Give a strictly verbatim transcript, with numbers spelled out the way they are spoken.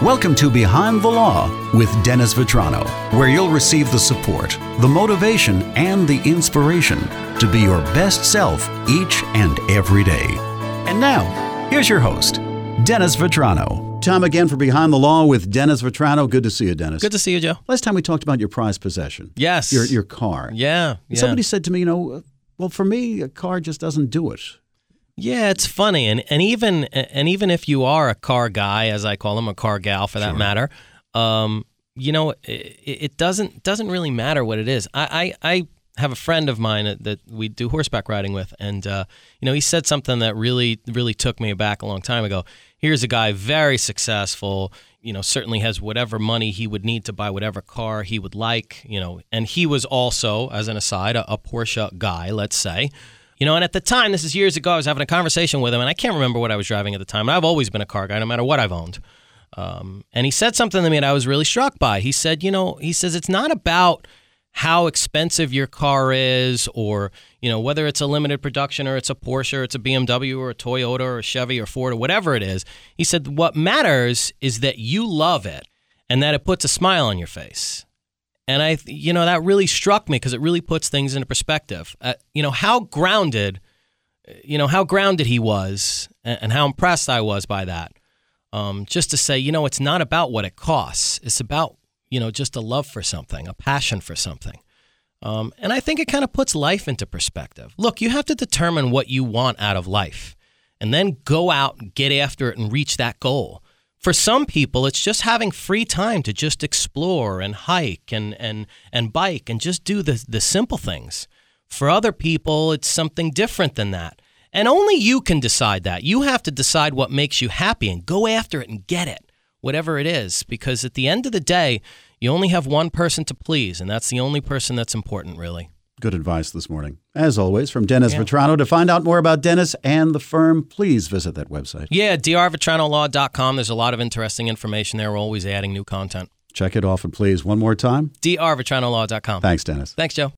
Welcome to Behind the Law with Dennis Vetrano, where you'll receive the support, the motivation, and the inspiration to be your best self each and every day. And now, here's your host, Dennis Vetrano. Time again for Behind the Law with Dennis Vetrano. Good to see you, Dennis. Good to see you, Joe. Last time we talked about your prized possession. Yes. Your, your car. Yeah, yeah. Somebody said to me, you know, well, for me, a car just doesn't do it. Yeah, it's funny, and and even and even if you are a car guy, as I call them, a car gal for that sure. matter, um, you know, it, it doesn't doesn't really matter what it is. I, I, I have a friend of mine that, that we do horseback riding with, and uh, you know, he said something that really really took me aback a long time ago. Here's a guy very successful, you know, certainly has whatever money he would need to buy whatever car he would like, you know, and he was also, as an aside, a, a Porsche guy, let's say. You know, and at the time, this is years ago, I was having a conversation with him, and I can't remember what I was driving at the time. And I've always been a car guy, no matter what I've owned. Um, and he said something to me that I was really struck by. He said, you know, he says, it's not about how expensive your car is or, you know, whether it's a limited production or it's a Porsche or it's a B M W or a Toyota or a Chevy or Ford or whatever it is. He said, what matters is that you love it and that it puts a smile on your face. And I, you know, that really struck me because it really puts things into perspective. Uh, you know, how grounded, you know, how grounded he was and, and how impressed I was by that. Um, just to say, you know, it's not about what it costs. It's about, you know, just a love for something, a passion for something. Um, and I think it kind of puts life into perspective. Look, you have to determine what you want out of life and then go out and get after it and reach that goal. For some people, it's just having free time to just explore and hike and and, and bike and just do the, the simple things. For other people, it's something different than that. And only you can decide that. You have to decide what makes you happy and go after it and get it, whatever it is. Because at the end of the day, you only have one person to please, and that's the only person that's important, really. Good advice this morning, as always, from Dennis yeah. Vetrano. To find out more about Dennis and the firm, please visit that website. Yeah, D R vetrano law dot com. There's a lot of interesting information there. We're always adding new content. Check it often, please. One more time. D R vetrano law dot com. Thanks, Dennis. Thanks, Joe.